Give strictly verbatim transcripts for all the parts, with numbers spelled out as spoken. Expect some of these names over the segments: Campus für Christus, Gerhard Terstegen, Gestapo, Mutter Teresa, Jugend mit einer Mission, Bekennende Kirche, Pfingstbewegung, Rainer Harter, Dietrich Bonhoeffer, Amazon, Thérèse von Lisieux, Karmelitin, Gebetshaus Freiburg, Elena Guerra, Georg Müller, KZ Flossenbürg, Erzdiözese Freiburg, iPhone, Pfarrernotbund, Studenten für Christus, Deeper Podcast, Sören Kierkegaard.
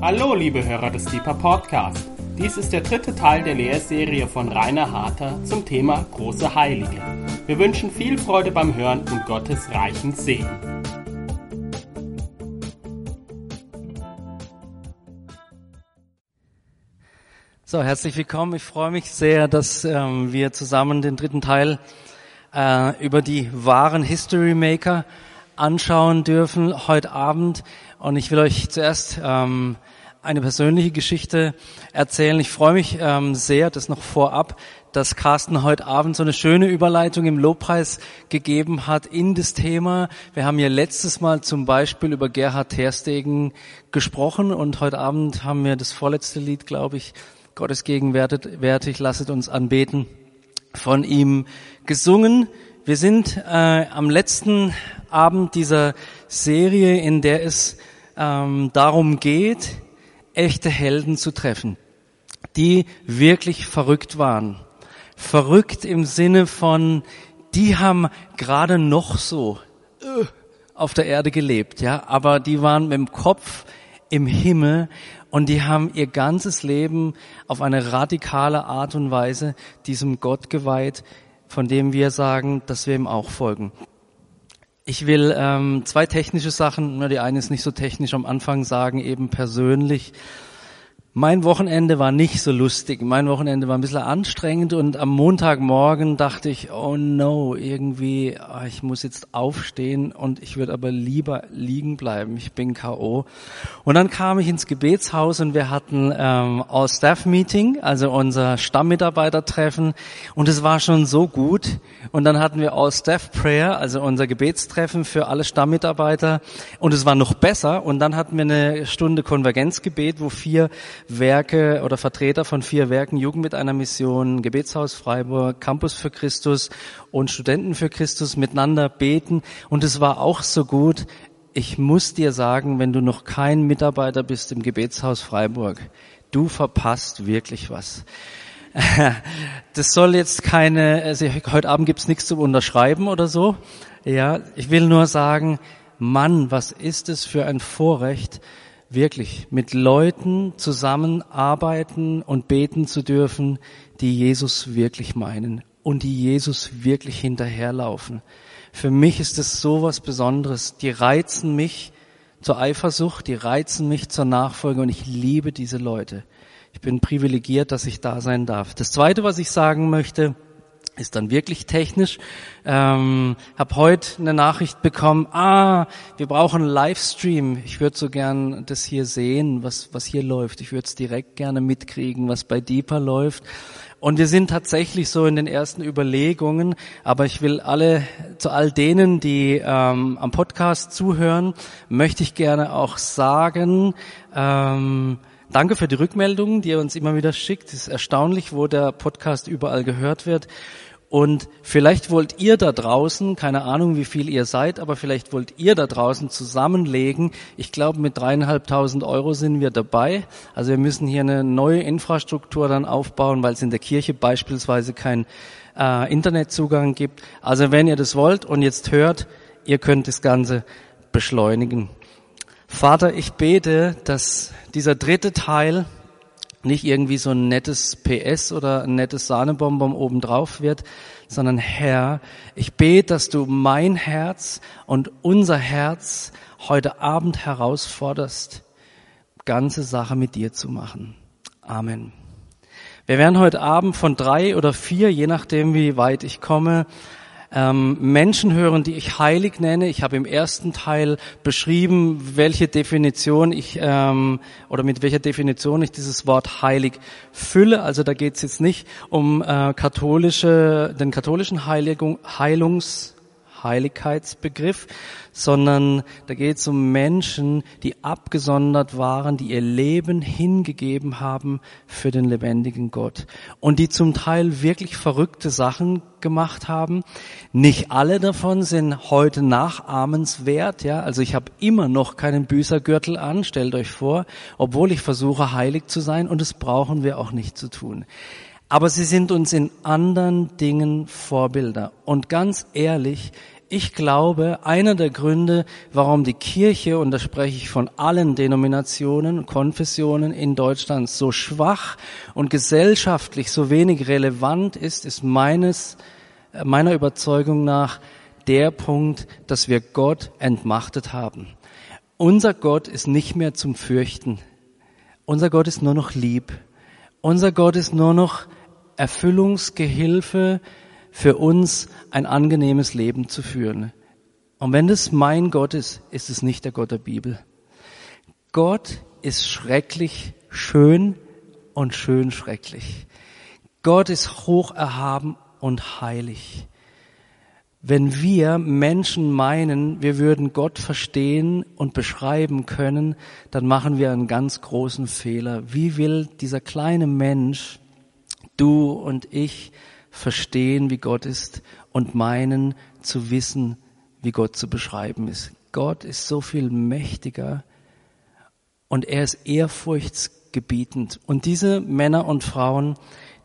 Hallo, liebe Hörer des Deeper Podcast. Dies ist der dritte Teil der Lehrserie von Rainer Harter zum Thema Große Heilige. Wir wünschen viel Freude beim Hören und Gottes reichen Segen. So, herzlich willkommen. Ich freue mich sehr, dass ähm, wir zusammen den dritten Teil äh, über die wahren History Maker anschauen dürfen heute Abend. Und ich will euch zuerst ähm, eine persönliche Geschichte erzählen. Ich freue mich ähm, sehr, das noch vorab, dass Carsten heute Abend so eine schöne Überleitung im Lobpreis gegeben hat in das Thema. Wir haben ja letztes Mal zum Beispiel über Gerhard Terstegen gesprochen und heute Abend haben wir das vorletzte Lied, glaube ich, Gottes gegenwärtig, lasset uns anbeten, von ihm gesungen. Wir sind äh, am letzten Abend dieser Serie, in der es ähm, darum geht, echte Helden zu treffen, die wirklich verrückt waren. Verrückt im Sinne von, die haben gerade noch so äh, auf der Erde gelebt, ja, aber die waren mit dem Kopf im Himmel und die haben ihr ganzes Leben auf eine radikale Art und Weise diesem Gott geweiht, von dem wir sagen, dass wir ihm auch folgen. Ich will ähm, zwei technische Sachen, die eine ist nicht so technisch, am Anfang sagen, eben persönlich. Mein Wochenende war nicht so lustig, mein Wochenende war ein bisschen anstrengend und am Montagmorgen dachte ich, oh no, irgendwie, ich muss jetzt aufstehen und ich würde aber lieber liegen bleiben, ich bin K O Und dann kam ich ins Gebetshaus und wir hatten ähm, All-Staff-Meeting, also unser Stammmitarbeitertreffen und es war schon so gut und dann hatten wir All-Staff-Prayer, also unser Gebetstreffen für alle Stammmitarbeiter und es war noch besser und dann hatten wir eine Stunde Konvergenzgebet, wo vier Werke oder Vertreter von vier Werken, Jugend mit einer Mission, Gebetshaus Freiburg, Campus für Christus und Studenten für Christus miteinander beten. Und es war auch so gut, ich muss dir sagen, wenn du noch kein Mitarbeiter bist im Gebetshaus Freiburg, du verpasst wirklich was. Das soll jetzt keine, also heute Abend gibt's nichts zum Unterschreiben oder so. Ja, ich will nur sagen, Mann, was ist es für ein Vorrecht, wirklich mit Leuten zusammenarbeiten und beten zu dürfen, die Jesus wirklich meinen und die Jesus wirklich hinterherlaufen. Für mich ist es so was Besonderes. Die reizen mich zur Eifersucht, die reizen mich zur Nachfolge und ich liebe diese Leute. Ich bin privilegiert, dass ich da sein darf. Das Zweite, was ich sagen möchte, ist dann wirklich technisch. Ähm, habe heute eine Nachricht bekommen, ah, wir brauchen einen Livestream. Ich würde so gern das hier sehen, was was hier läuft. Ich würde es direkt gerne mitkriegen, was bei Deeper läuft. Und wir sind tatsächlich so in den ersten Überlegungen, aber ich will alle, zu all denen, die ähm, am Podcast zuhören, möchte ich gerne auch sagen, ähm, danke für die Rückmeldungen, die ihr uns immer wieder schickt. Es ist erstaunlich, wo der Podcast überall gehört wird. Und vielleicht wollt ihr da draußen, keine Ahnung, wie viel ihr seid, aber vielleicht wollt ihr da draußen zusammenlegen. Ich glaube, mit dreieinhalbtausend Euro sind wir dabei. Also wir müssen hier eine neue Infrastruktur dann aufbauen, weil es in der Kirche beispielsweise keinen äh, Internetzugang gibt. Also wenn ihr das wollt und jetzt hört, ihr könnt das Ganze beschleunigen. Vater, ich bete, dass dieser dritte Teil nicht irgendwie so ein nettes P S oder ein nettes Sahnebonbon obendrauf wird, sondern Herr, ich bete, dass du mein Herz und unser Herz heute Abend herausforderst, ganze Sache mit dir zu machen. Amen. Wir werden heute Abend von drei oder vier, je nachdem wie weit ich komme, Menschen hören, die ich heilig nenne. Ich habe im ersten Teil beschrieben, welche Definition ich ähm, oder mit welcher Definition ich dieses Wort heilig fülle. Also da geht es jetzt nicht um äh, katholische, den katholischen Heiligung, Heilungs, Heiligkeitsbegriff, sondern da geht es um Menschen, die abgesondert waren, die ihr Leben hingegeben haben für den lebendigen Gott und die zum Teil wirklich verrückte Sachen gemacht haben. Nicht alle davon sind heute nachahmenswert, ja. Also ich habe immer noch keinen Büßergürtel an, stellt euch vor, obwohl ich versuche heilig zu sein und das brauchen wir auch nicht zu tun. Aber sie sind uns in anderen Dingen Vorbilder. Und ganz ehrlich, Ich glaube, einer der Gründe, warum die Kirche, und da spreche ich von allen Denominationen, Konfessionen in Deutschland, so schwach und gesellschaftlich so wenig relevant ist, ist meines, meiner Überzeugung nach der Punkt, dass wir Gott entmachtet haben. Unser Gott ist nicht mehr zum Fürchten. Unser Gott ist nur noch lieb. Unser Gott ist nur noch Erfüllungsgehilfe, für uns ein angenehmes Leben zu führen. Und wenn das mein Gott ist, ist es nicht der Gott der Bibel. Gott ist schrecklich schön und schön schrecklich. Gott ist hoch erhaben und heilig. Wenn wir Menschen meinen, wir würden Gott verstehen und beschreiben können, dann machen wir einen ganz großen Fehler. Wie will dieser kleine Mensch, du und ich, verstehen, wie Gott ist und meinen zu wissen, wie Gott zu beschreiben ist? Gott ist so viel mächtiger und er ist ehrfurchtsgebietend. Und diese Männer und Frauen,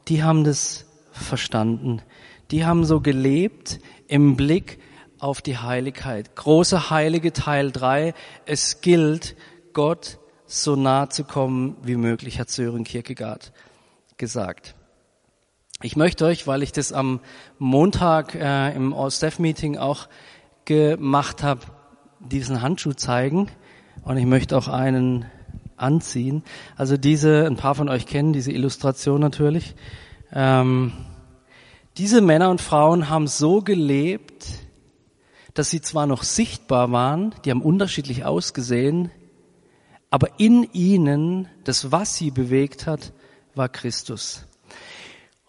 die haben das verstanden. Die haben so gelebt im Blick auf die Heiligkeit. Große Heilige Teil drei. Es gilt, Gott so nah zu kommen wie möglich, hat Sören Kierkegaard gesagt. Ich möchte euch, weil ich das am Montag äh, im All-Staff-Meeting auch gemacht habe, diesen Handschuh zeigen und ich möchte auch einen anziehen. Also diese, ein paar von euch kennen diese Illustration natürlich. Ähm, diese Männer und Frauen haben so gelebt, dass sie zwar noch sichtbar waren, die haben unterschiedlich ausgesehen, aber in ihnen, das, was sie bewegt hat, war Christus.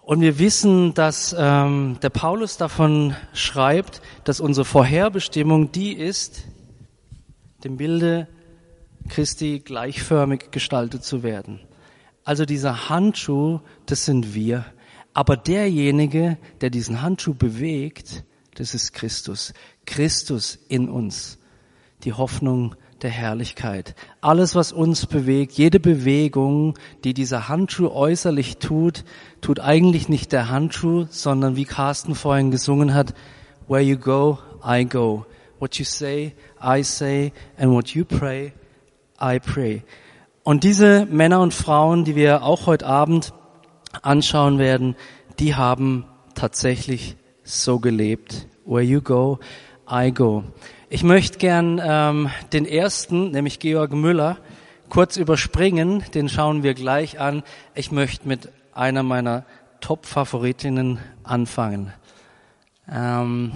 Und wir wissen, dass ähm, der Paulus davon schreibt, dass unsere Vorherbestimmung die ist, dem Bilde Christi gleichförmig gestaltet zu werden. Also dieser Handschuh, das sind wir. Aber derjenige, der diesen Handschuh bewegt, das ist Christus. Christus in uns, die Hoffnung der Herrlichkeit. Alles, was uns bewegt, jede Bewegung, die dieser Handschuh äußerlich tut, tut eigentlich nicht der Handschuh, sondern wie Carsten vorhin gesungen hat, where you go, I go. What you say, I say. And what you pray, I pray. Und diese Männer und Frauen, die wir auch heute Abend anschauen werden, die haben tatsächlich so gelebt. Where you go, I go. Ich möchte gern ähm, den ersten, nämlich Georg Müller, kurz überspringen. Den schauen wir gleich an. Ich möchte mit einer meiner Top-Favoritinnen anfangen. Ähm,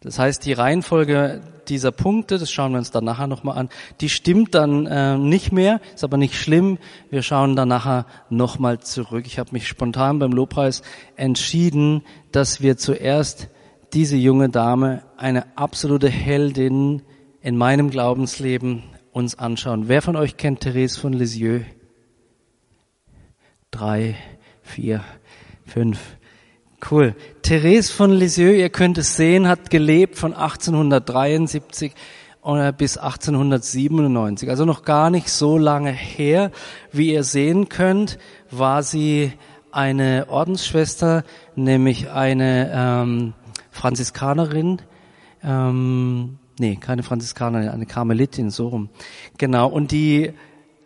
das heißt, die Reihenfolge dieser Punkte, das schauen wir uns dann nachher nochmal an, die stimmt dann äh, nicht mehr, ist aber nicht schlimm. Wir schauen dann nachher nochmal zurück. Ich habe mich spontan beim Lobpreis entschieden, dass wir zuerst diese junge Dame, eine absolute Heldin in meinem Glaubensleben, uns anschauen. Wer von euch kennt Thérèse von Lisieux? Drei, vier, fünf. Cool. Thérèse von Lisieux, ihr könnt es sehen, hat gelebt von achtzehnhundertdreiundsiebzig bis achtzehnhundertsiebenundneunzig. Also noch gar nicht so lange her. Wie ihr sehen könnt, war sie eine Ordensschwester, nämlich eine ähm, Franziskanerin, ähm, nee, keine Franziskanerin, eine Karmelitin, so rum. Genau, und die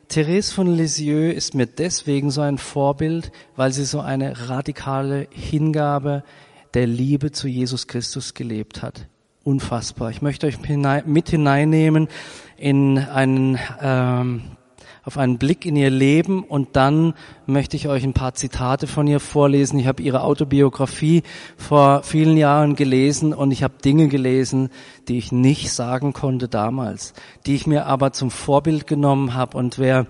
Thérèse von Lisieux ist mir deswegen so ein Vorbild, weil sie so eine radikale Hingabe der Liebe zu Jesus Christus gelebt hat. Unfassbar. Ich möchte euch hinein, mit hineinnehmen in einen, ähm, auf einen Blick in ihr Leben und dann möchte ich euch ein paar Zitate von ihr vorlesen. Ich habe ihre Autobiografie vor vielen Jahren gelesen und ich habe Dinge gelesen, die ich nicht sagen konnte damals, die ich mir aber zum Vorbild genommen habe. Und wer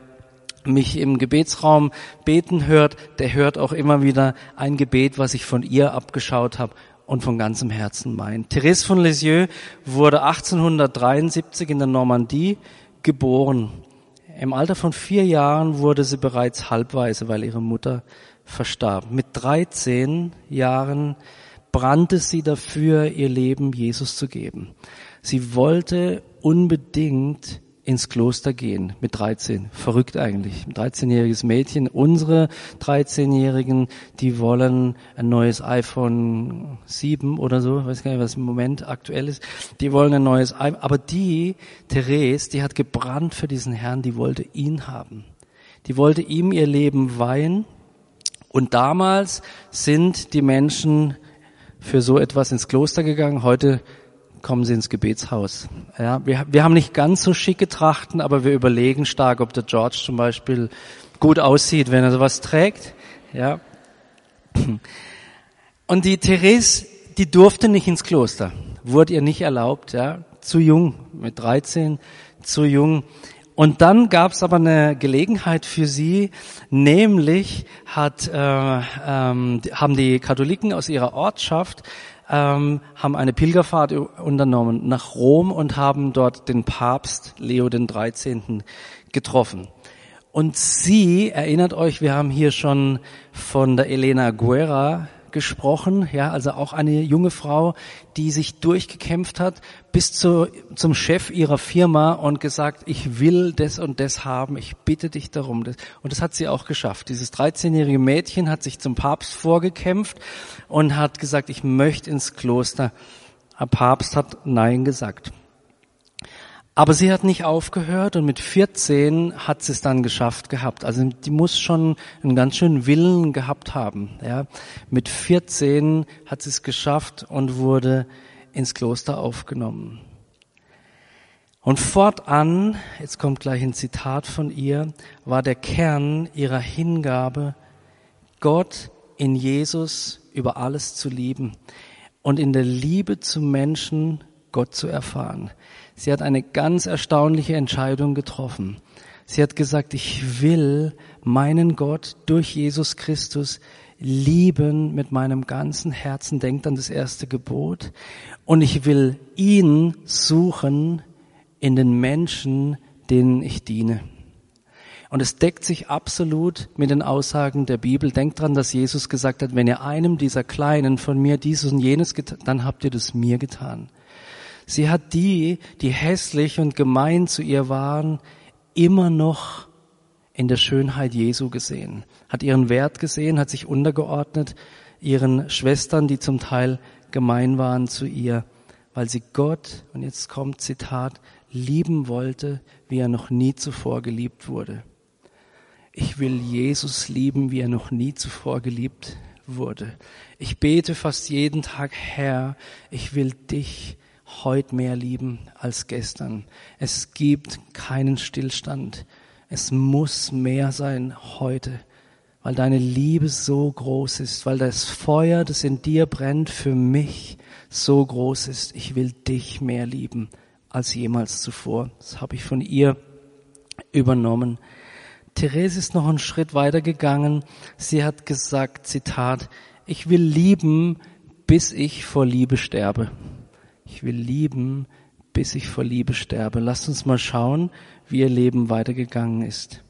mich im Gebetsraum beten hört, der hört auch immer wieder ein Gebet, was ich von ihr abgeschaut habe und von ganzem Herzen meine. Thérèse von Lisieux wurde achtzehnhundertdreiundsiebzig in der Normandie geboren. Im Alter von vier Jahren wurde sie bereits halbwaise, weil ihre Mutter verstarb. Mit dreizehn Jahren brannte sie dafür, ihr Leben Jesus zu geben. Sie wollte unbedingt ins Kloster gehen mit dreizehn. Verrückt eigentlich. Ein dreizehnjähriges Mädchen. Unsere dreizehnjährigen, die wollen ein neues iPhone sieben oder so. Ich weiß gar nicht, was im Moment aktuell ist. Die wollen ein neues iPhone. Aber die, Therese, die hat gebrannt für diesen Herrn. Die wollte ihn haben. Die wollte ihm ihr Leben weihen. Und damals sind die Menschen für so etwas ins Kloster gegangen. Heute kommen Sie ins Gebetshaus. Ja, wir, wir haben nicht ganz so schicke Trachten, aber wir überlegen stark, ob der George zum Beispiel gut aussieht, wenn er sowas trägt. Ja. Und die Therese, die durfte nicht ins Kloster. Wurde ihr nicht erlaubt. Ja. Zu jung, mit dreizehn, zu jung. Und dann gab es aber eine Gelegenheit für sie, nämlich hat, äh, ähm, haben die Katholiken aus ihrer Ortschaft ähm, haben eine Pilgerfahrt unternommen nach Rom und haben dort den Papst Leo den Dreizehnten getroffen. Und sie, erinnert euch, wir haben hier schon von der Elena Guerra gesprochen, ja, also auch eine junge Frau, die sich durchgekämpft hat bis zu, zum Chef ihrer Firma und gesagt, ich will das und das haben, ich bitte dich darum. Das. Und das hat sie auch geschafft. Dieses dreizehnjährige Mädchen hat sich zum Papst vorgekämpft und hat gesagt, ich möchte ins Kloster. Der Papst hat Nein gesagt. Aber sie hat nicht aufgehört und mit vierzehn hat sie es dann geschafft gehabt. Also die muss schon einen ganz schönen Willen gehabt haben. Ja. Mit vierzehn hat sie es geschafft und wurde ins Kloster aufgenommen. Und fortan, jetzt kommt gleich ein Zitat von ihr, war der Kern ihrer Hingabe, Gott in Jesus über alles zu lieben und in der Liebe zum Menschen Gott zu erfahren. Sie hat eine ganz erstaunliche Entscheidung getroffen. Sie hat gesagt, ich will meinen Gott durch Jesus Christus lieben mit meinem ganzen Herzen. Denkt an das erste Gebot. Und ich will ihn suchen in den Menschen, denen ich diene. Und es deckt sich absolut mit den Aussagen der Bibel. Denkt dran, dass Jesus gesagt hat, wenn ihr einem dieser Kleinen von mir dieses und jenes getan, dann habt ihr das mir getan. Sie hat die, die hässlich und gemein zu ihr waren, immer noch in der Schönheit Jesu gesehen, hat ihren Wert gesehen, hat sich untergeordnet ihren Schwestern, die zum Teil gemein waren zu ihr, weil sie Gott, und jetzt kommt Zitat, lieben wollte, wie er noch nie zuvor geliebt wurde. Ich will Jesus lieben, wie er noch nie zuvor geliebt wurde. Ich bete fast jeden Tag, Herr, ich will dich heute mehr lieben als gestern. Es gibt keinen Stillstand. Es muss mehr sein heute, weil deine Liebe so groß ist, weil das Feuer, das in dir brennt, für mich so groß ist. Ich will dich mehr lieben als jemals zuvor. Das habe ich von ihr übernommen. Therese ist noch einen Schritt weiter gegangen. Sie hat gesagt, Zitat, ich will lieben, bis ich vor Liebe sterbe. Ich will lieben, bis ich vor Liebe sterbe. Lasst uns mal schauen, wie ihr Leben weitergegangen ist.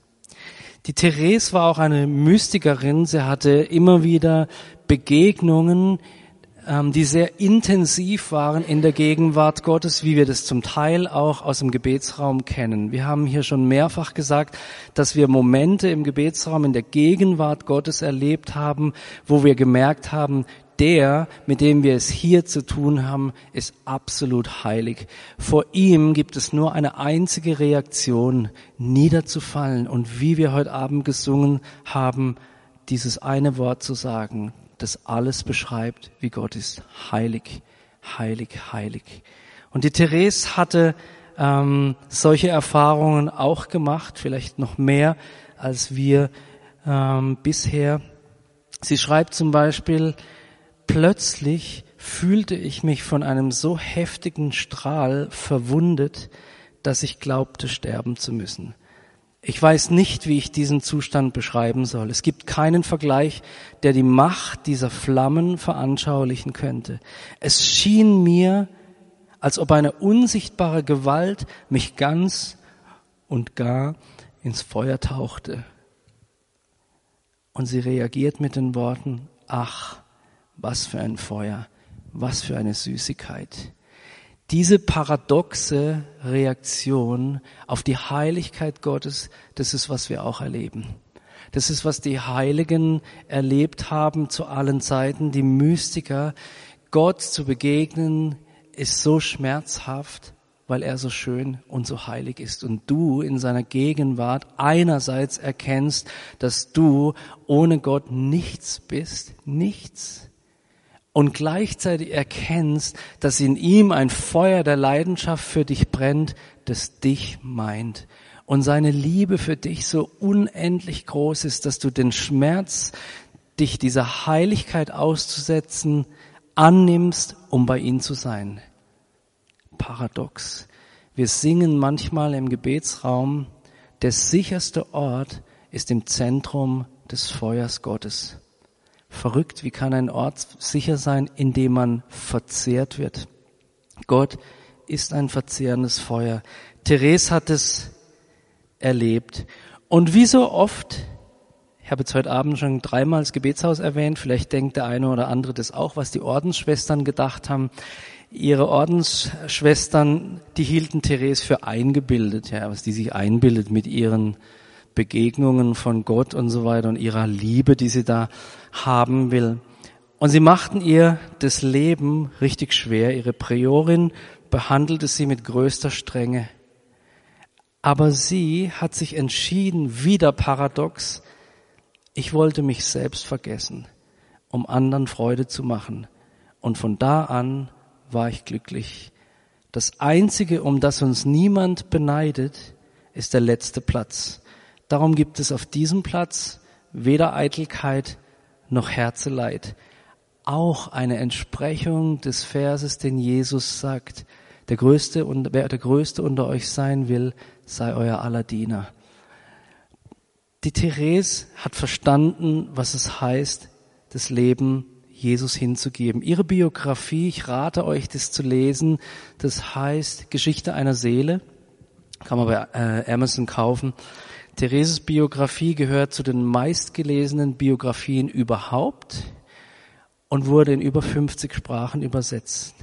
Die Therese war auch eine Mystikerin. Sie hatte immer wieder Begegnungen, die sehr intensiv waren in der Gegenwart Gottes, wie wir das zum Teil auch aus dem Gebetsraum kennen. Wir haben hier schon mehrfach gesagt, dass wir Momente im Gebetsraum in der Gegenwart Gottes erlebt haben, wo wir gemerkt haben, der, mit dem wir es hier zu tun haben, ist absolut heilig. Vor ihm gibt es nur eine einzige Reaktion, niederzufallen und wie wir heute Abend gesungen haben, dieses eine Wort zu sagen, das alles beschreibt, wie Gott ist. Heilig, heilig, heilig. Und die Therese hatte ähm, solche Erfahrungen auch gemacht, vielleicht noch mehr als wir ähm, bisher. Sie schreibt zum Beispiel, plötzlich fühlte ich mich von einem so heftigen Strahl verwundet, dass ich glaubte, sterben zu müssen. Ich weiß nicht, wie ich diesen Zustand beschreiben soll. Es gibt keinen Vergleich, der die Macht dieser Flammen veranschaulichen könnte. Es schien mir, als ob eine unsichtbare Gewalt mich ganz und gar ins Feuer tauchte. Und sie reagiert mit den Worten, ach, was für ein Feuer, was für eine Süßigkeit. Diese paradoxe Reaktion auf die Heiligkeit Gottes, das ist, was wir auch erleben. Das ist, was die Heiligen erlebt haben zu allen Zeiten, die Mystiker. Gott zu begegnen ist so schmerzhaft, weil er so schön und so heilig ist. Und du in seiner Gegenwart einerseits erkennst, dass du ohne Gott nichts bist, nichts. Und gleichzeitig erkennst, dass in ihm ein Feuer der Leidenschaft für dich brennt, das dich meint. Und seine Liebe für dich so unendlich groß ist, dass du den Schmerz, dich dieser Heiligkeit auszusetzen, annimmst, um bei ihm zu sein. Paradox. Wir singen manchmal im Gebetsraum, der sicherste Ort ist im Zentrum des Feuers Gottes. Verrückt, wie kann ein Ort sicher sein, in dem man verzehrt wird? Gott ist ein verzehrendes Feuer. Therese hat es erlebt. Und wie so oft, ich habe jetzt heute Abend schon dreimal das Gebetshaus erwähnt, vielleicht denkt der eine oder andere das auch, was die Ordensschwestern gedacht haben. Ihre Ordensschwestern, die hielten Therese für eingebildet, ja, was die sich einbildet mit ihren Begegnungen von Gott und so weiter und ihrer Liebe, die sie da haben will. Und sie machten ihr das Leben richtig schwer. Ihre Priorin behandelte sie mit größter Strenge. Aber sie hat sich entschieden, wieder paradox, ich wollte mich selbst vergessen, um anderen Freude zu machen. Und von da an war ich glücklich. Das Einzige, um das uns niemand beneidet, ist der letzte Platz. Darum gibt es auf diesem Platz weder Eitelkeit noch Herzeleid. Auch eine Entsprechung des Verses, den Jesus sagt, der Größte, und wer der Größte unter euch sein will, sei euer aller Diener. Die Therese hat verstanden, was es heißt, das Leben Jesus hinzugeben. Ihre Biografie, ich rate euch, das zu lesen, das heißt Geschichte einer Seele, kann man bei Amazon kaufen. Thereses Biografie gehört zu den meistgelesenen Biografien überhaupt und wurde in über fünfzig Sprachen übersetzt.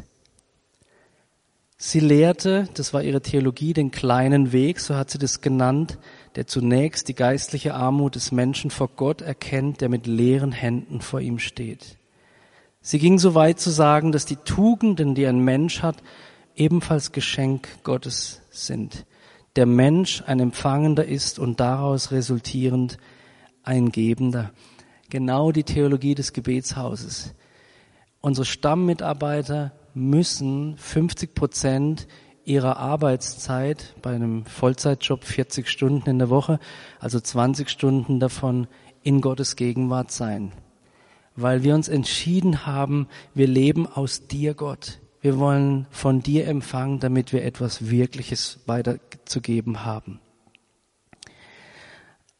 Sie lehrte, das war ihre Theologie, den kleinen Weg, so hat sie das genannt, der zunächst die geistliche Armut des Menschen vor Gott erkennt, der mit leeren Händen vor ihm steht. Sie ging so weit zu sagen, dass die Tugenden, die ein Mensch hat, ebenfalls Geschenk Gottes sind. Der Mensch ein Empfangender ist und daraus resultierend ein Gebender. Genau die Theologie des Gebetshauses. Unsere Stammmitarbeiter müssen fünfzig Prozent ihrer Arbeitszeit, bei einem Vollzeitjob vierzig Stunden in der Woche, also zwanzig Stunden davon, in Gottes Gegenwart sein. Weil wir uns entschieden haben, wir leben aus dir, Gott. Wir wollen von dir empfangen, damit wir etwas Wirkliches weiterzugeben haben.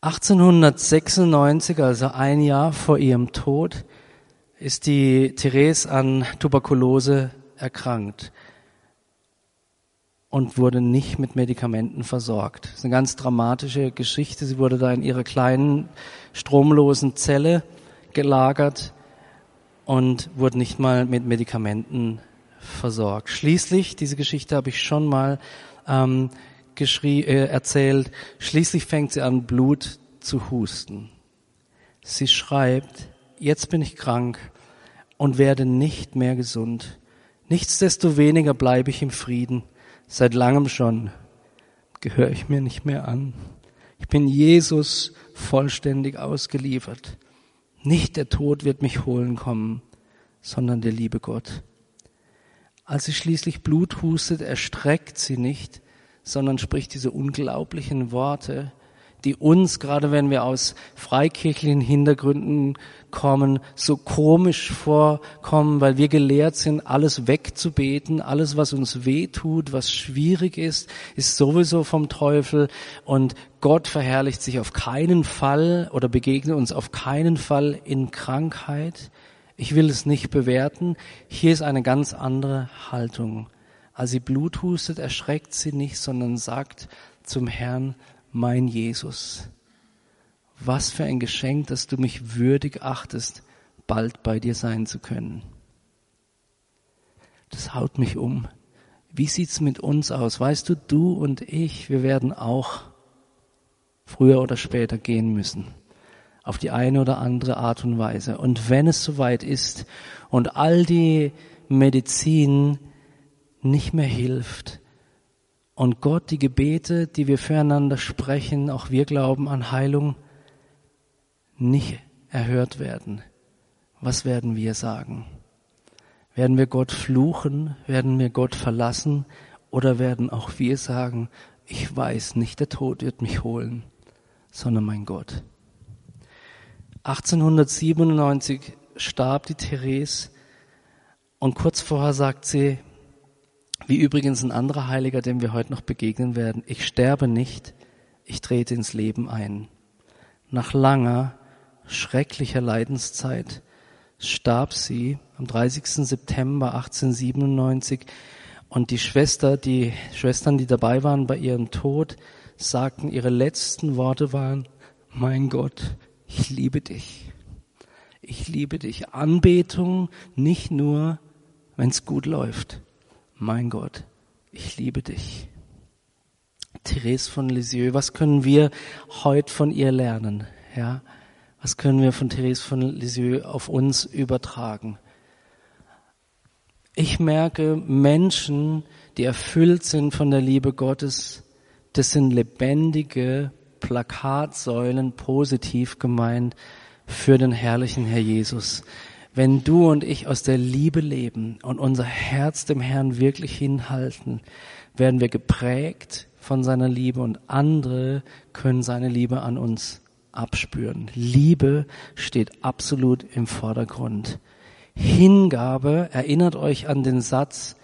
achtzehnhundertsechsundneunzig, also ein Jahr vor ihrem Tod, ist die Therese an Tuberkulose erkrankt und wurde nicht mit Medikamenten versorgt. Das ist eine ganz dramatische Geschichte. Sie wurde da in ihrer kleinen, stromlosen Zelle gelagert und wurde nicht mal mit Medikamenten versorgt. Schließlich, diese Geschichte habe ich schon mal ähm, geschrie- äh, erzählt, schließlich fängt sie an, Blut zu husten. Sie schreibt, jetzt bin ich krank und werde nicht mehr gesund. Nichtsdestoweniger bleibe ich im Frieden. Seit langem schon gehöre ich mir nicht mehr an. Ich bin Jesus vollständig ausgeliefert. Nicht der Tod wird mich holen kommen, sondern der liebe Gott. Als sie schließlich Blut hustet, erstreckt sie nicht, sondern spricht diese unglaublichen Worte, die uns, gerade wenn wir aus freikirchlichen Hintergründen kommen, so komisch vorkommen, weil wir gelehrt sind, alles wegzubeten, alles, was uns wehtut, was schwierig ist, ist sowieso vom Teufel und Gott verherrlicht sich auf keinen Fall oder begegnet uns auf keinen Fall in Krankheit. Ich will es nicht bewerten. Hier ist eine ganz andere Haltung. Als sie Blut hustet, erschreckt sie nicht, sondern sagt zum Herrn, mein Jesus, was für ein Geschenk, dass du mich würdig achtest, bald bei dir sein zu können. Das haut mich um, wie sieht's mit uns aus? Weißt du, du und ich, wir werden auch früher oder später gehen müssen. Auf die eine oder andere Art und Weise. Und wenn es soweit ist und all die Medizin nicht mehr hilft und Gott die Gebete, die wir füreinander sprechen, auch wir glauben an Heilung, nicht erhört werden, was werden wir sagen? Werden wir Gott fluchen? Werden wir Gott verlassen? Oder werden auch wir sagen, ich weiß nicht, der Tod wird mich holen, sondern mein Gott. achtzehnhundertsiebenundneunzig starb die Therese und kurz vorher sagt sie, wie übrigens ein anderer Heiliger, dem wir heute noch begegnen werden, ich sterbe nicht, ich trete ins Leben ein. Nach langer, schrecklicher Leidenszeit starb sie am dreißigsten September achtzehnhundertsiebenundneunzig und die Schwester, die Schwestern, die dabei waren bei ihrem Tod, sagten, ihre letzten Worte waren, mein Gott, ich liebe dich. Ich liebe dich. Anbetung nicht nur, wenn es gut läuft. Mein Gott, ich liebe dich. Thérèse von Lisieux, was können wir heute von ihr lernen? Ja? Was können wir von Thérèse von Lisieux auf uns übertragen? Ich merke, Menschen, die erfüllt sind von der Liebe Gottes, das sind lebendige Plakatsäulen, positiv gemeint, für den herrlichen Herr Jesus. Wenn du und ich aus der Liebe leben und unser Herz dem Herrn wirklich hinhalten, werden wir geprägt von seiner Liebe und andere können seine Liebe an uns abspüren. Liebe steht absolut im Vordergrund. Hingabe, erinnert euch an den Satz,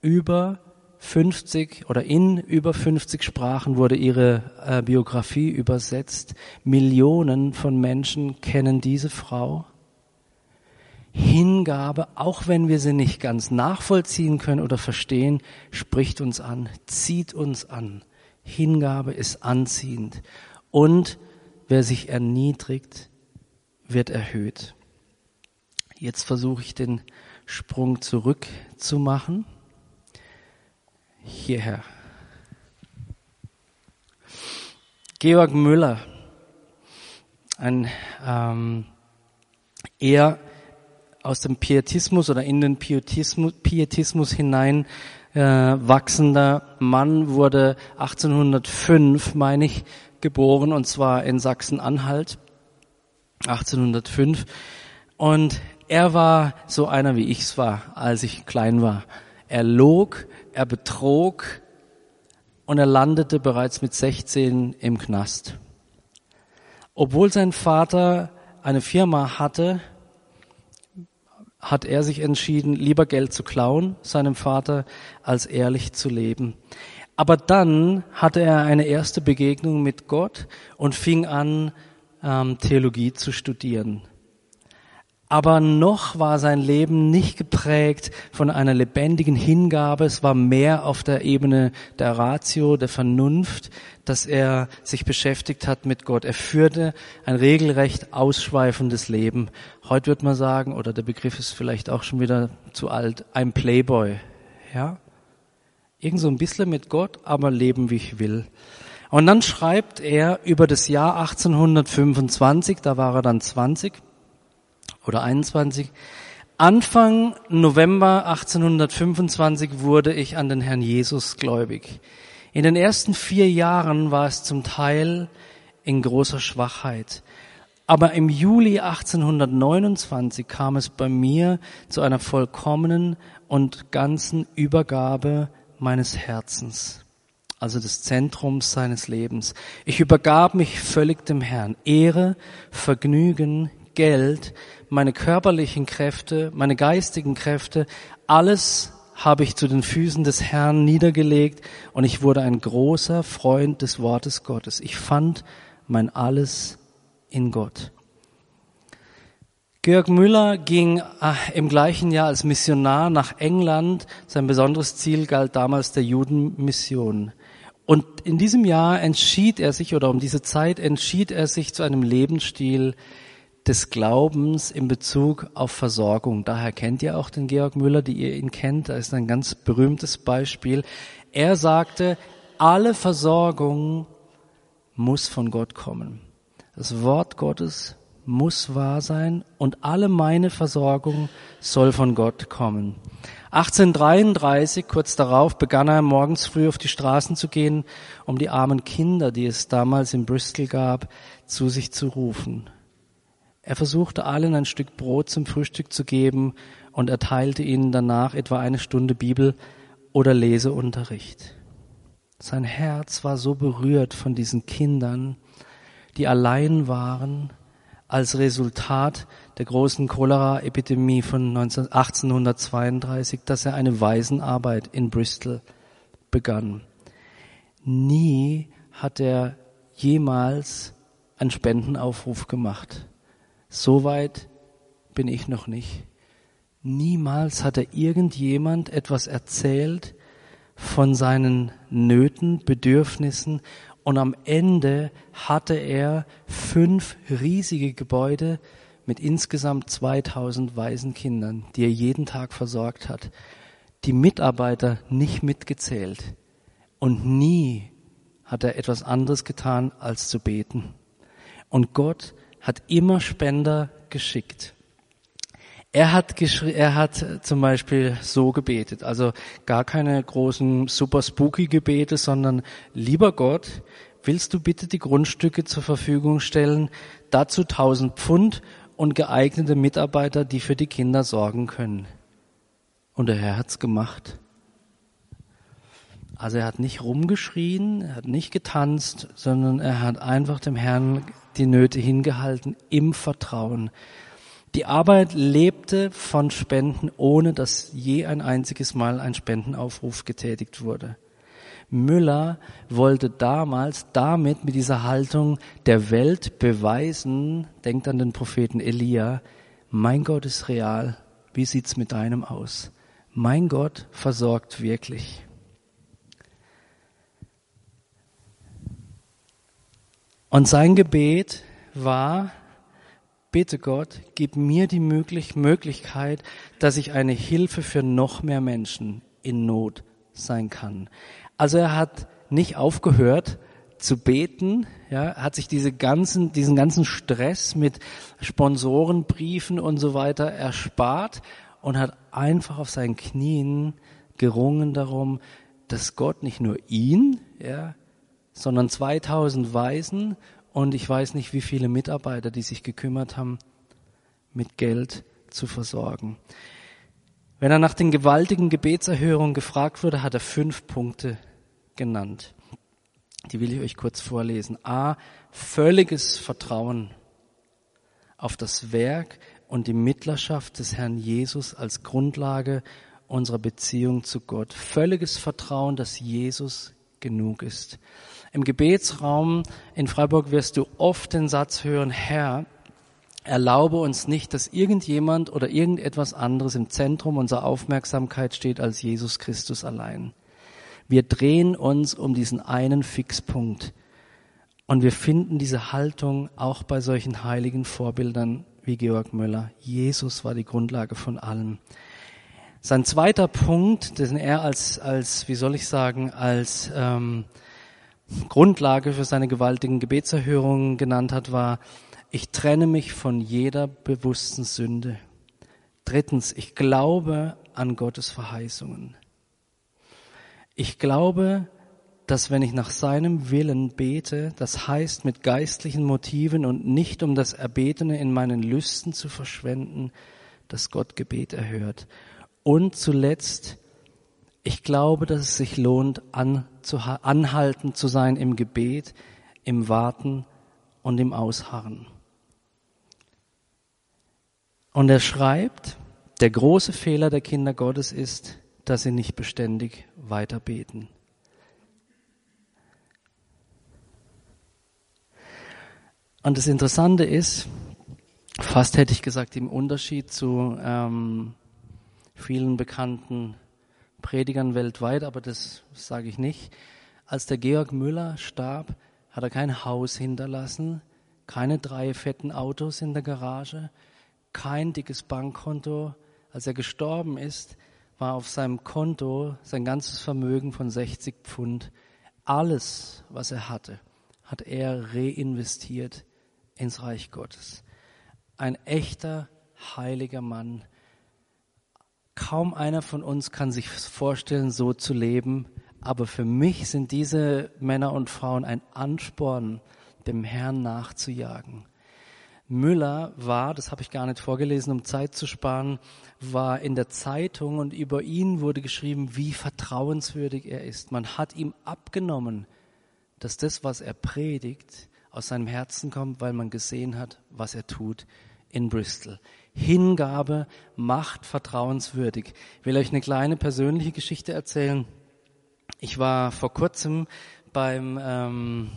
über fünfzig oder in über fünfzig Sprachen wurde ihre äh, Biografie übersetzt. Millionen von Menschen kennen diese Frau. Hingabe, auch wenn wir sie nicht ganz nachvollziehen können oder verstehen, spricht uns an, zieht uns an. Hingabe ist anziehend. Und wer sich erniedrigt, wird erhöht. Jetzt versuche ich den Sprung zurück zu machen. Hierher. Georg Müller. Ein, ähm, er aus dem Pietismus oder in den Pietismus, Pietismus hinein äh, wachsender Mann wurde achtzehnhundertfünf, meine ich, geboren und zwar in Sachsen-Anhalt achtzehnhundertfünf und er war so einer, wie ich es war, als ich klein war. Er log, er betrog und er landete bereits mit sechzehn im Knast. Obwohl sein Vater eine Firma hatte, hat er sich entschieden, lieber Geld zu klauen, seinem Vater, als ehrlich zu leben. Aber dann hatte er eine erste Begegnung mit Gott und fing an, Theologie zu studieren. Aber noch war sein Leben nicht geprägt von einer lebendigen Hingabe. Es war mehr auf der Ebene der Ratio, der Vernunft, dass er sich beschäftigt hat mit Gott. Er führte ein regelrecht ausschweifendes Leben. Heute wird man sagen, oder der Begriff ist vielleicht auch schon wieder zu alt, ein Playboy. Ja? Irgend so ein bisschen mit Gott, aber leben, wie ich will. Und dann schreibt er über das Jahr achtzehnhundertfünfundzwanzig, da war er dann zwanzig, oder einundzwanzig. Anfang November achtzehnhundertfünfundzwanzig wurde ich an den Herrn Jesus gläubig. In den ersten vier Jahren war es zum Teil in großer Schwachheit. Aber im Juli achtzehnhundertneunundzwanzig kam es bei mir zu einer vollkommenen und ganzen Übergabe meines Herzens, also des Zentrums seines Lebens. Ich übergab mich völlig dem Herrn. Ehre, Vergnügen, Geld, meine körperlichen Kräfte, meine geistigen Kräfte, alles habe ich zu den Füßen des Herrn niedergelegt und ich wurde ein großer Freund des Wortes Gottes. Ich fand mein Alles in Gott. Georg Müller ging im gleichen Jahr als Missionar nach England. Sein besonderes Ziel galt damals der Judenmission. Und in diesem Jahr entschied er sich, oder um diese Zeit entschied er sich zu einem Lebensstil, des Glaubens in Bezug auf Versorgung. Daher kennt ihr auch den Georg Müller, die ihr ihn kennt. Da ist ein ganz berühmtes Beispiel. Er sagte, alle Versorgung muss von Gott kommen. Das Wort Gottes muss wahr sein und alle meine Versorgung soll von Gott kommen. achtzehnhundertdreiunddreißig, kurz darauf, begann er morgens früh auf die Straßen zu gehen, um die armen Kinder, die es damals in Bristol gab, zu sich zu rufen. Er versuchte allen ein Stück Brot zum Frühstück zu geben und erteilte ihnen danach etwa eine Stunde Bibel- oder Leseunterricht. Sein Herz war so berührt von diesen Kindern, die allein waren, als Resultat der großen Cholera-Epidemie von achtzehnhundertzweiunddreißig, dass er eine Waisenarbeit in Bristol begann. Nie hat er jemals einen Spendenaufruf gemacht. So weit bin ich noch nicht. Niemals hat er irgendjemand etwas erzählt von seinen Nöten, Bedürfnissen. Und am Ende hatte er fünf riesige Gebäude mit insgesamt zweitausend Waisenkindern, die er jeden Tag versorgt hat. Die Mitarbeiter nicht mitgezählt. Und nie hat er etwas anderes getan, als zu beten. Und Gott hat immer Spender geschickt. Er hat, geschri- er hat zum Beispiel so gebetet, also gar keine großen super spooky Gebete, sondern lieber Gott, willst du bitte die Grundstücke zur Verfügung stellen, dazu tausend Pfund und geeignete Mitarbeiter, die für die Kinder sorgen können. Und der Herr hat's gemacht. Also er hat nicht rumgeschrien, er hat nicht getanzt, sondern er hat einfach dem Herrn die Nöte hingehalten im Vertrauen. Die Arbeit lebte von Spenden, ohne dass je ein einziges Mal ein Spendenaufruf getätigt wurde. Müller wollte damals damit mit dieser Haltung der Welt beweisen, denkt an den Propheten Elia, mein Gott ist real, wie sieht's mit deinem aus? Mein Gott versorgt wirklich. Und sein Gebet war, bitte Gott, gib mir die Möglichkeit, dass ich eine Hilfe für noch mehr Menschen in Not sein kann. Also er hat nicht aufgehört zu beten, ja, hat sich diese ganzen, diesen ganzen Stress mit Sponsorenbriefen und so weiter erspart und hat einfach auf seinen Knien gerungen darum, dass Gott nicht nur ihn, ja, sondern zweitausend Waisen und ich weiß nicht, wie viele Mitarbeiter, die sich gekümmert haben, mit Geld zu versorgen. Wenn er nach den gewaltigen Gebetserhörungen gefragt wurde, hat er fünf Punkte genannt. Die will ich euch kurz vorlesen. A. Völliges Vertrauen auf das Werk und die Mittlerschaft des Herrn Jesus als Grundlage unserer Beziehung zu Gott. Völliges Vertrauen, dass Jesus genug ist. Im Gebetsraum in Freiburg wirst du oft den Satz hören, Herr, erlaube uns nicht, dass irgendjemand oder irgendetwas anderes im Zentrum unserer Aufmerksamkeit steht als Jesus Christus allein. Wir drehen uns um diesen einen Fixpunkt und wir finden diese Haltung auch bei solchen heiligen Vorbildern wie Georg Müller. Jesus war die Grundlage von allem. Sein zweiter Punkt, den er als, als wie soll ich sagen, als ähm, Grundlage für seine gewaltigen Gebetserhörungen genannt hat, war, ich trenne mich von jeder bewussten Sünde. Drittens, ich glaube an Gottes Verheißungen. Ich glaube, dass wenn ich nach seinem Willen bete, das heißt mit geistlichen Motiven und nicht um das Erbetene in meinen Lüsten zu verschwenden, dass Gott Gebet erhört. Und zuletzt, ich glaube, dass es sich lohnt, anhaltend zu sein im Gebet, im Warten und im Ausharren. Und er schreibt, der große Fehler der Kinder Gottes ist, dass sie nicht beständig weiterbeten. Und das Interessante ist, fast hätte ich gesagt, im Unterschied zu ähm, vielen bekannten Predigern weltweit, aber das sage ich nicht. Als der Georg Müller starb, hat er kein Haus hinterlassen, keine drei fetten Autos in der Garage, kein dickes Bankkonto. Als er gestorben ist, war auf seinem Konto sein ganzes Vermögen von sechzig Pfund. Alles, was er hatte, hat er reinvestiert ins Reich Gottes. Ein echter, heiliger Mann. Kaum einer von uns kann sich vorstellen, so zu leben. Aber für mich sind diese Männer und Frauen ein Ansporn, dem Herrn nachzujagen. Müller war, das habe ich gar nicht vorgelesen, um Zeit zu sparen, war in der Zeitung und über ihn wurde geschrieben, wie vertrauenswürdig er ist. Man hat ihm abgenommen, dass das, was er predigt, aus seinem Herzen kommt, weil man gesehen hat, was er tut in Bristol. Hingabe macht vertrauenswürdig. Ich will euch eine kleine persönliche Geschichte erzählen. Ich war vor kurzem beim ähm,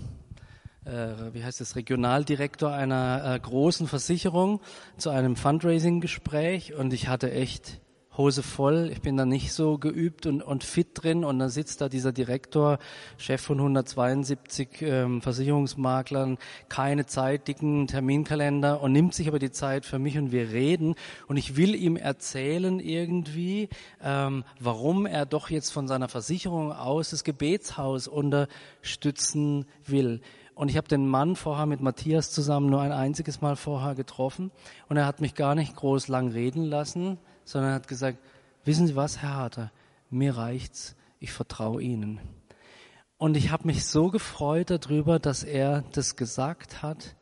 äh, wie heißt das, Regionaldirektor einer äh, großen Versicherung zu einem Fundraising-Gespräch und ich hatte echt Hose voll. Ich bin da nicht so geübt und, und fit drin und dann sitzt da dieser Direktor, Chef von hundertzweiundsiebzig ähm, Versicherungsmaklern, keine Zeit, dicken Terminkalender und nimmt sich aber die Zeit für mich und wir reden und ich will ihm erzählen irgendwie, ähm, warum er doch jetzt von seiner Versicherung aus das Gebetshaus unterstützen will. Und ich habe den Mann vorher mit Matthias zusammen nur ein einziges Mal vorher getroffen und er hat mich gar nicht groß lang reden lassen, sondern hat gesagt, wissen Sie was, Herr Harter, mir reicht's, ich vertraue Ihnen. Und ich habe mich so gefreut darüber, dass er das gesagt hat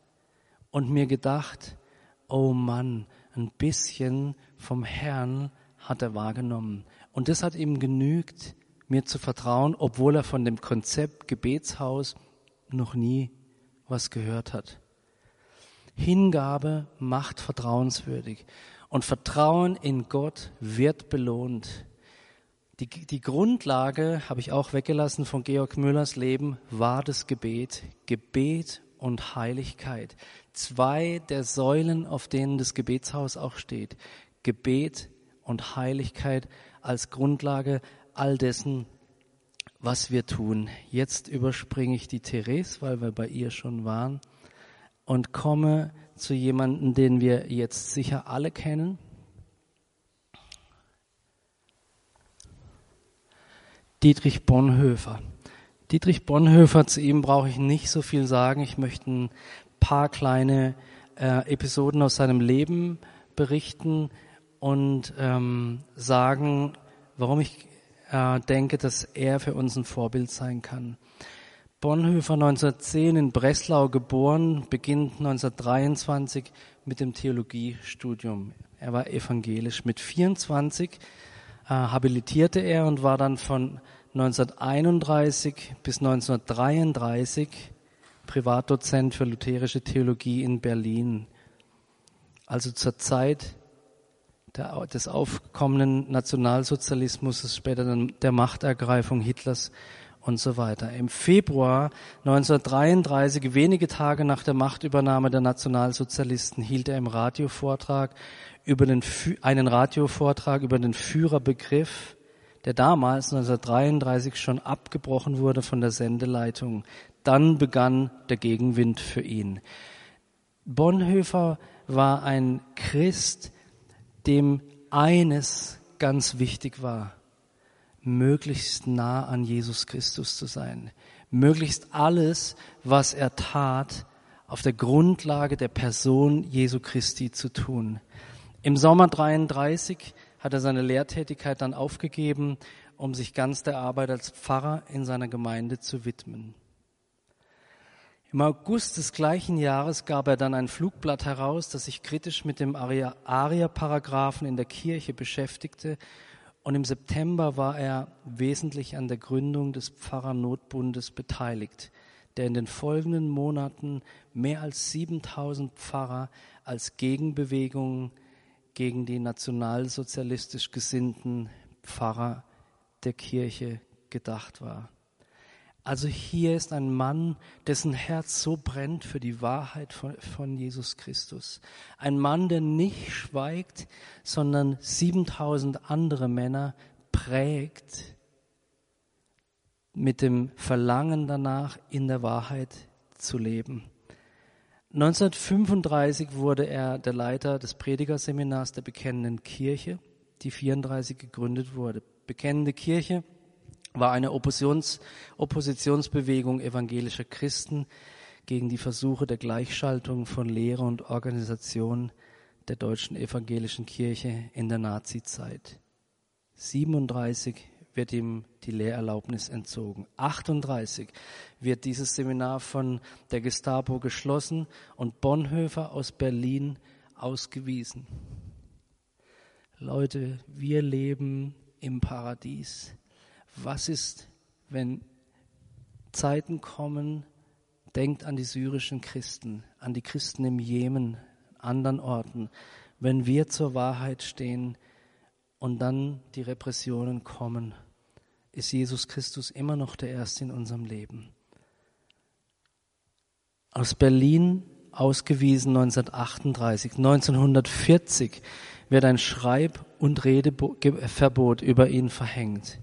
und mir gedacht, oh Mann, ein bisschen vom Herrn hat er wahrgenommen. Und das hat ihm genügt, mir zu vertrauen, obwohl er von dem Konzept Gebetshaus noch nie was gehört hat. Hingabe macht vertrauenswürdig. Und Vertrauen in Gott wird belohnt. Die, die Grundlage, habe ich auch weggelassen von Georg Müllers Leben, war das Gebet. Gebet und Heiligkeit. Zwei der Säulen, auf denen das Gebetshaus auch steht. Gebet und Heiligkeit als Grundlage all dessen, was wir tun. Jetzt überspringe ich die Therese, weil wir bei ihr schon waren, und komme zu jemandem, den wir jetzt sicher alle kennen. Dietrich Bonhoeffer. Dietrich Bonhoeffer, zu ihm brauche ich nicht so viel sagen. Ich möchte ein paar kleine äh, Episoden aus seinem Leben berichten und ähm, sagen, warum ich äh, denke, dass er für uns ein Vorbild sein kann. Bonhoeffer, neunzehnhundertzehn in Breslau geboren, beginnt neunzehnhundertdreiundzwanzig mit dem Theologiestudium. Er war evangelisch. Mit vierundzwanzig äh, habilitierte er und war dann von neunzehnhunderteinunddreißig bis neunzehnhundertdreiunddreißig Privatdozent für lutherische Theologie in Berlin. Also zur Zeit der, des aufkommenden Nationalsozialismus, später dann der Machtergreifung Hitlers und so weiter. Im Februar neunzehnhundertdreiunddreißig, wenige Tage nach der Machtübernahme der Nationalsozialisten, hielt er im Radiovortrag über den, einen Radiovortrag über den Führerbegriff, der damals neunzehnhundertdreiunddreißig schon abgebrochen wurde von der Sendeleitung. Dann begann der Gegenwind für ihn. Bonhoeffer war ein Christ, dem eines ganz wichtig war: möglichst nah an Jesus Christus zu sein, möglichst alles, was er tat, auf der Grundlage der Person Jesu Christi zu tun. Im Sommer dreiunddreißig hat er seine Lehrtätigkeit dann aufgegeben, um sich ganz der Arbeit als Pfarrer in seiner Gemeinde zu widmen. Im August des gleichen Jahres gab er dann ein Flugblatt heraus, das sich kritisch mit dem Arierparagraphen in der Kirche beschäftigte. Und im September war er wesentlich an der Gründung des Pfarrernotbundes beteiligt, der in den folgenden Monaten mehr als siebentausend Pfarrer als Gegenbewegung gegen die nationalsozialistisch gesinnten Pfarrer der Kirche gedacht war. Also hier ist ein Mann, dessen Herz so brennt für die Wahrheit von, von Jesus Christus. Ein Mann, der nicht schweigt, sondern siebentausend andere Männer prägt mit dem Verlangen danach, in der Wahrheit zu leben. neunzehnhundertfünfunddreißig wurde er der Leiter des Predigerseminars der Bekennenden Kirche, die neunzehnhundertvierunddreißig gegründet wurde. Bekennende Kirche war eine Oppositions- Oppositionsbewegung evangelischer Christen gegen die Versuche der Gleichschaltung von Lehre und Organisation der deutschen evangelischen Kirche in der Nazizeit. siebenunddreißig wird ihm die Lehrerlaubnis entzogen. achtunddreißig wird dieses Seminar von der Gestapo geschlossen und Bonhoeffer aus Berlin ausgewiesen. Leute, wir leben im Paradies. Was ist, wenn Zeiten kommen? Denkt an die syrischen Christen, an die Christen im Jemen, anderen Orten. Wenn wir zur Wahrheit stehen und dann die Repressionen kommen, ist Jesus Christus immer noch der Erste in unserem Leben. Aus Berlin ausgewiesen neunzehnhundertachtunddreißig. neunzehnhundertvierzig wird ein Schreib- und Redeverbot über ihn verhängt.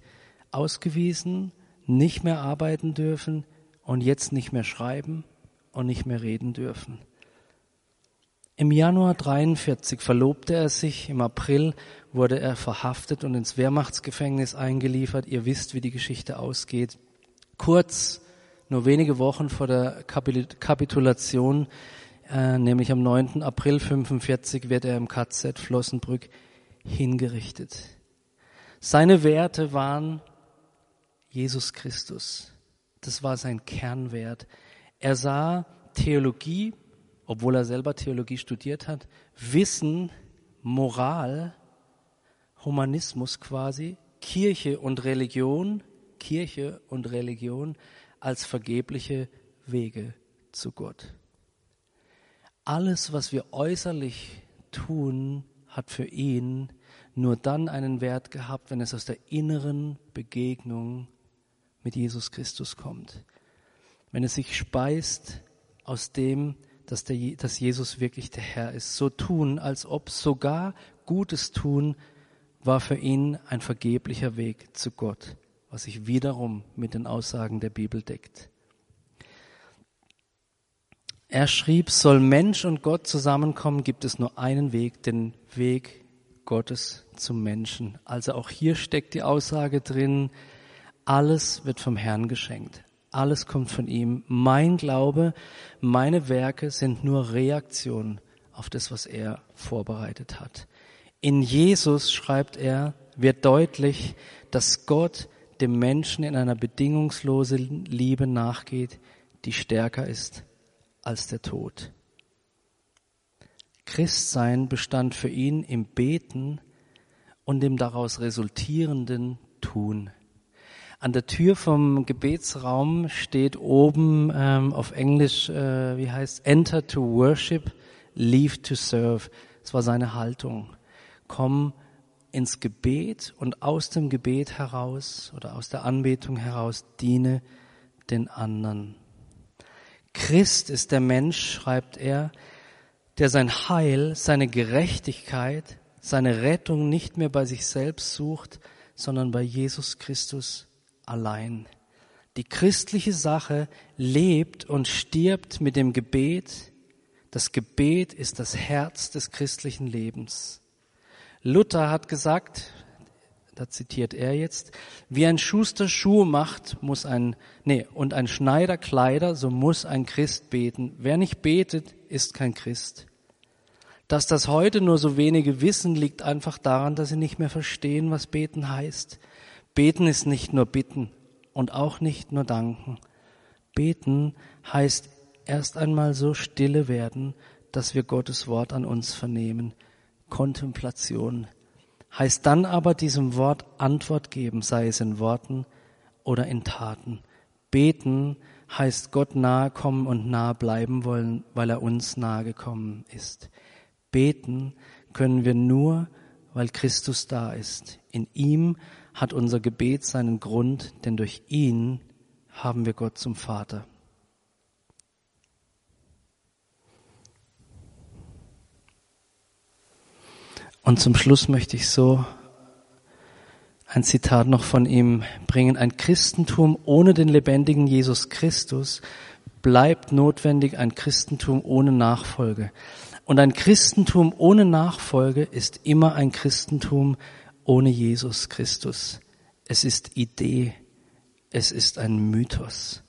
Ausgewiesen, nicht mehr arbeiten dürfen und jetzt nicht mehr schreiben und nicht mehr reden dürfen. Im Januar neunzehnhundertdreiundvierzig verlobte er sich, im April wurde er verhaftet und ins Wehrmachtsgefängnis eingeliefert. Ihr wisst, wie die Geschichte ausgeht. Kurz, nur wenige Wochen vor der Kapitulation, äh, nämlich am neunten April neunzehnhundertfünfundvierzig, wird er im K Z Flossenbürg hingerichtet. Seine Werte waren Jesus Christus. Das war sein Kernwert. Er sah Theologie, obwohl er selber Theologie studiert hat, Wissen, Moral, Humanismus quasi, Kirche und Religion, Kirche und Religion als vergebliche Wege zu Gott. Alles, was wir äußerlich tun, hat für ihn nur dann einen Wert gehabt, wenn es aus der inneren Begegnung mit Jesus Christus kommt. Wenn es sich speist aus dem, dass, der, dass Jesus wirklich der Herr ist. So tun, als ob, sogar Gutes tun, war für ihn ein vergeblicher Weg zu Gott, was sich wiederum mit den Aussagen der Bibel deckt. Er schrieb, soll Mensch und Gott zusammenkommen, gibt es nur einen Weg, den Weg Gottes zum Menschen. Also auch hier steckt die Aussage drin, alles wird vom Herrn geschenkt. Alles kommt von ihm. Mein Glaube, meine Werke sind nur Reaktionen auf das, was er vorbereitet hat. In Jesus, schreibt er, wird deutlich, dass Gott dem Menschen in einer bedingungslosen Liebe nachgeht, die stärker ist als der Tod. Christsein bestand für ihn im Beten und dem daraus resultierenden Tun. An der Tür vom Gebetsraum steht oben ähm, auf Englisch, äh, wie heißt, Enter to worship, leave to serve. Das war seine Haltung. Komm ins Gebet und aus dem Gebet heraus oder aus der Anbetung heraus diene den anderen. Christ ist der Mensch, schreibt er, der sein Heil, seine Gerechtigkeit, seine Rettung nicht mehr bei sich selbst sucht, sondern bei Jesus Christus allein. Die christliche Sache lebt und stirbt mit dem Gebet. Das Gebet ist das Herz des christlichen Lebens. Luther hat gesagt, da zitiert er jetzt, wie ein Schuster Schuhe macht, muss ein, nee, und ein Schneider Kleider, so muss ein Christ beten. Wer nicht betet, ist kein Christ. Dass das heute nur so wenige wissen, liegt einfach daran, dass sie nicht mehr verstehen, was beten heißt. Beten ist nicht nur bitten und auch nicht nur danken. Beten heißt erst einmal so stille werden, dass wir Gottes Wort an uns vernehmen. Kontemplation heißt dann aber diesem Wort Antwort geben, sei es in Worten oder in Taten. Beten heißt Gott nahe kommen und nahe bleiben wollen, weil er uns nahe gekommen ist. Beten können wir nur, weil Christus da ist. In ihm hat unser Gebet seinen Grund, denn durch ihn haben wir Gott zum Vater. Und zum Schluss möchte ich so ein Zitat noch von ihm bringen. Ein Christentum ohne den lebendigen Jesus Christus bleibt notwendig ein Christentum ohne Nachfolge. Und ein Christentum ohne Nachfolge ist immer ein Christentum ohne Jesus Christus. Es ist Idee, es ist ein Mythos.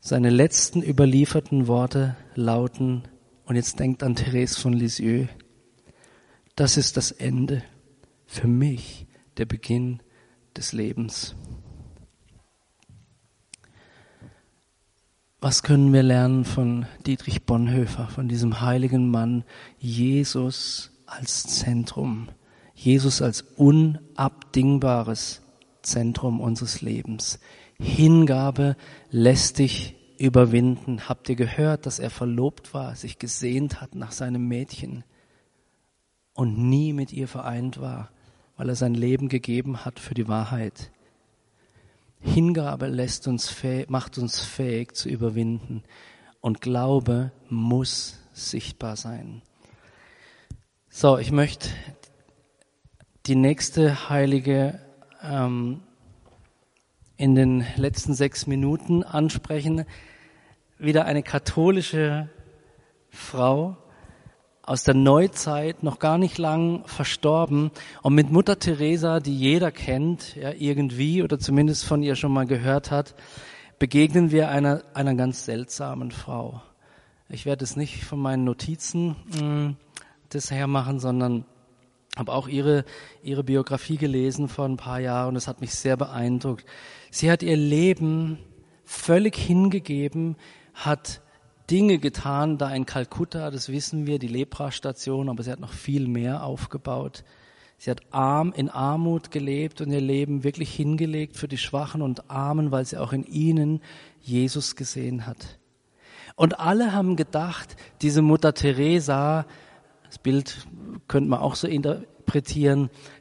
Seine letzten überlieferten Worte lauten, und jetzt denkt an Thérèse von Lisieux, das ist das Ende, für mich der Beginn des Lebens. Was können wir lernen von Dietrich Bonhoeffer, von diesem heiligen Mann? Jesus als Zentrum, Jesus als unabdingbares Zentrum unseres Lebens. Hingabe lässt dich überwinden. Habt ihr gehört, dass er verlobt war, sich gesehnt hat nach seinem Mädchen und nie mit ihr vereint war, weil er sein Leben gegeben hat für die Wahrheit? Hingabe lässt uns fäh- macht uns fähig zu überwinden, und Glaube muss sichtbar sein. So, ich möchte die nächste Heilige ähm, in den letzten sechs Minuten ansprechen. Wieder eine katholische Frau aus der Neuzeit, noch gar nicht lang verstorben, und mit Mutter Teresa, die jeder kennt, ja, irgendwie, oder zumindest von ihr schon mal gehört hat, begegnen wir einer, einer ganz seltsamen Frau. Ich werde es nicht von meinen Notizen mh, das hermachen, sondern habe auch ihre, ihre Biografie gelesen vor ein paar Jahren, und es hat mich sehr beeindruckt. Sie hat ihr Leben völlig hingegeben, hat Dinge getan, da in Kalkutta, das wissen wir, die Lepra-Station, aber sie hat noch viel mehr aufgebaut. Sie hat arm in Armut gelebt und ihr Leben wirklich hingelegt für die Schwachen und Armen, weil sie auch in ihnen Jesus gesehen hat. Und alle haben gedacht, diese Mutter Teresa, das Bild könnte man auch so interpretieren,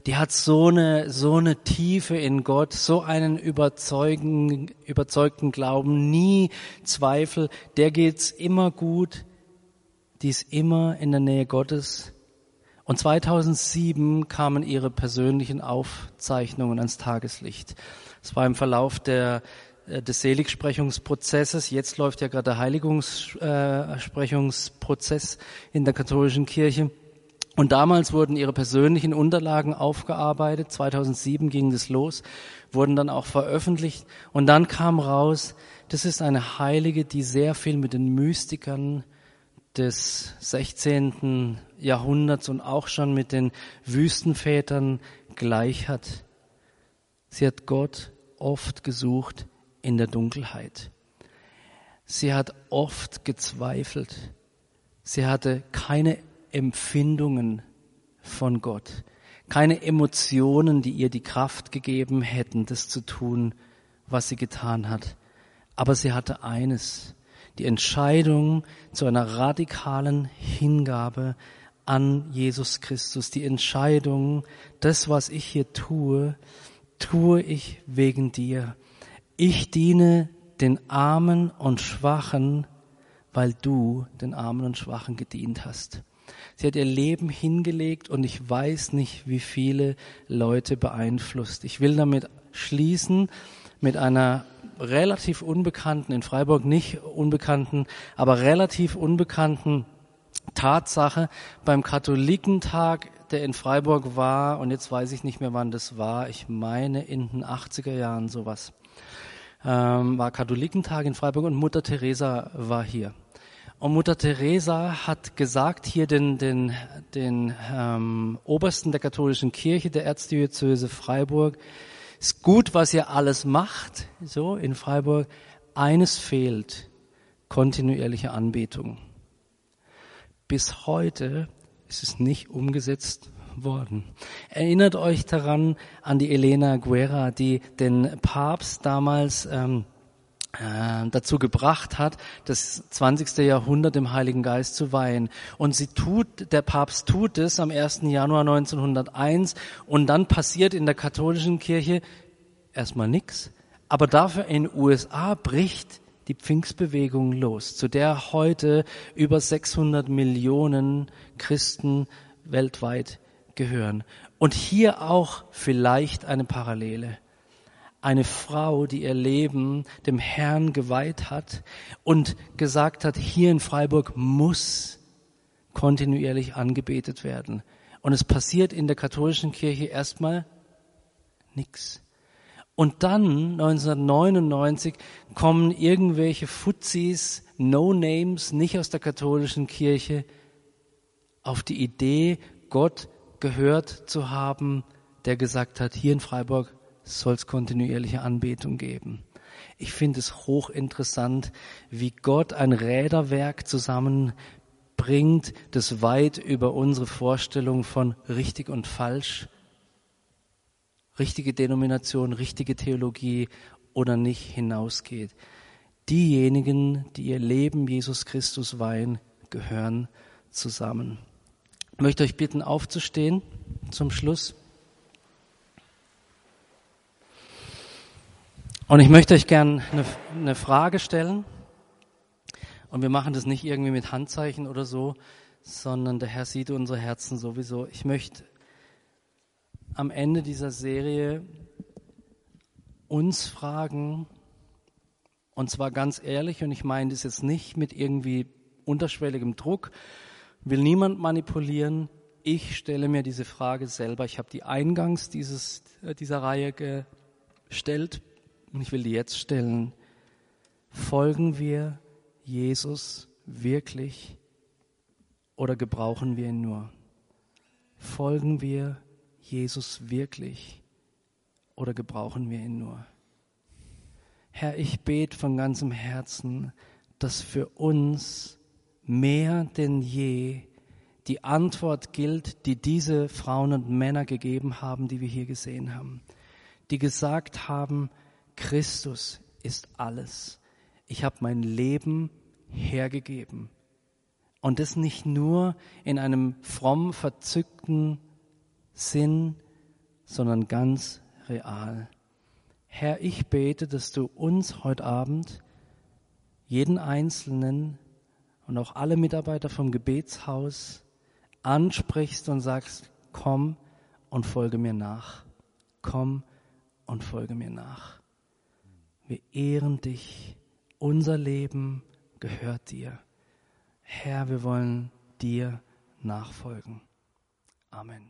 die hat so eine, so eine Tiefe in Gott, so einen überzeugenden, überzeugten Glauben, nie Zweifel, der geht's immer gut, die ist immer in der Nähe Gottes. Und zweitausendsieben kamen ihre persönlichen Aufzeichnungen ans Tageslicht. Es war im Verlauf der des Seligsprechungsprozesses. Jetzt läuft ja gerade der Heiligungssprechungsprozess in der katholischen Kirche. Und damals wurden ihre persönlichen Unterlagen aufgearbeitet. zweitausendsieben ging das los, wurden dann auch veröffentlicht. Und dann kam raus, das ist eine Heilige, die sehr viel mit den Mystikern des sechzehnten Jahrhunderts und auch schon mit den Wüstenvätern gleich hat. Sie hat Gott oft gesucht in der Dunkelheit. Sie hat oft gezweifelt. Sie hatte keine Empfindungen von Gott, keine Emotionen, die ihr die Kraft gegeben hätten, das zu tun, was sie getan hat. Aber sie hatte eines, die Entscheidung zu einer radikalen Hingabe an Jesus Christus, die Entscheidung, das, was ich hier tue, tue ich wegen dir. Ich diene den Armen und Schwachen, weil du den Armen und Schwachen gedient hast. Sie hat ihr Leben hingelegt, und ich weiß nicht, wie viele Leute beeinflusst. Ich will damit schließen mit einer relativ unbekannten, in Freiburg nicht unbekannten, aber relativ unbekannten Tatsache. Beim Katholikentag, der in Freiburg war, und jetzt weiß ich nicht mehr, wann das war, ich meine in den achtziger Jahren sowas. Ähm, war Katholikentag in Freiburg, und Mutter Teresa war hier. Und Mutter Teresa hat gesagt, hier den, den, den ähm, Obersten der katholischen Kirche, der Erzdiözese Freiburg, ist gut, was ihr alles macht, so in Freiburg, eines fehlt, kontinuierliche Anbetung. Bis heute ist es nicht umgesetzt worden. Erinnert euch daran an die Elena Guerra, die den Papst damals ähm, äh, dazu gebracht hat, das zwanzigste Jahrhundert im Heiligen Geist zu weihen. Und sie tut, der Papst tut es am ersten Januar neunzehnhunderteins, und dann passiert in der katholischen Kirche erstmal nichts. Aber dafür in den U S A bricht die Pfingstbewegung los, zu der heute über sechshundert Millionen Christen weltweit gehören. Und hier auch vielleicht eine Parallele. eine Frau, die ihr Leben dem Herrn geweiht hat und gesagt hat, hier in Freiburg muss kontinuierlich angebetet werden. Und es passiert in der katholischen Kirche erstmal nichts. Und dann, neunzehnhundertneunundneunzig, kommen irgendwelche Fuzis, No-Names, nicht aus der katholischen Kirche, auf die Idee, Gott gehört zu haben, der gesagt hat, hier in Freiburg soll es kontinuierliche Anbetung geben. Ich finde es hochinteressant, wie Gott ein Räderwerk zusammenbringt, das weit über unsere Vorstellung von richtig und falsch, richtige Denomination, richtige Theologie oder nicht hinausgeht. Diejenigen, die ihr Leben Jesus Christus weihen, gehören zusammen. Ich möchte euch bitten, aufzustehen zum Schluss. Und ich möchte euch gerne eine, eine Frage stellen. Und wir machen das nicht irgendwie mit Handzeichen oder so, sondern der Herr sieht unsere Herzen sowieso. Ich möchte am Ende dieser Serie uns fragen, und zwar ganz ehrlich, und ich meine das jetzt nicht mit irgendwie unterschwelligem Druck, will niemand manipulieren. Ich stelle mir diese Frage selber. Ich habe die eingangs dieses, dieser Reihe gestellt und ich will die jetzt stellen. Folgen wir Jesus wirklich oder gebrauchen wir ihn nur? Folgen wir Jesus wirklich oder gebrauchen wir ihn nur? Herr, ich bete von ganzem Herzen, dass für uns mehr denn je die Antwort gilt, die diese Frauen und Männer gegeben haben, die wir hier gesehen haben, die gesagt haben, Christus ist alles. Ich habe mein Leben hergegeben. Und das nicht nur in einem fromm verzückten Sinn, sondern ganz real. Herr, ich bete, dass du uns heute Abend, jeden Einzelnen, und auch alle Mitarbeiter vom Gebetshaus ansprichst und sagst, komm und folge mir nach. Komm und folge mir nach. Wir ehren dich. Unser Leben gehört dir. Herr, wir wollen dir nachfolgen. Amen.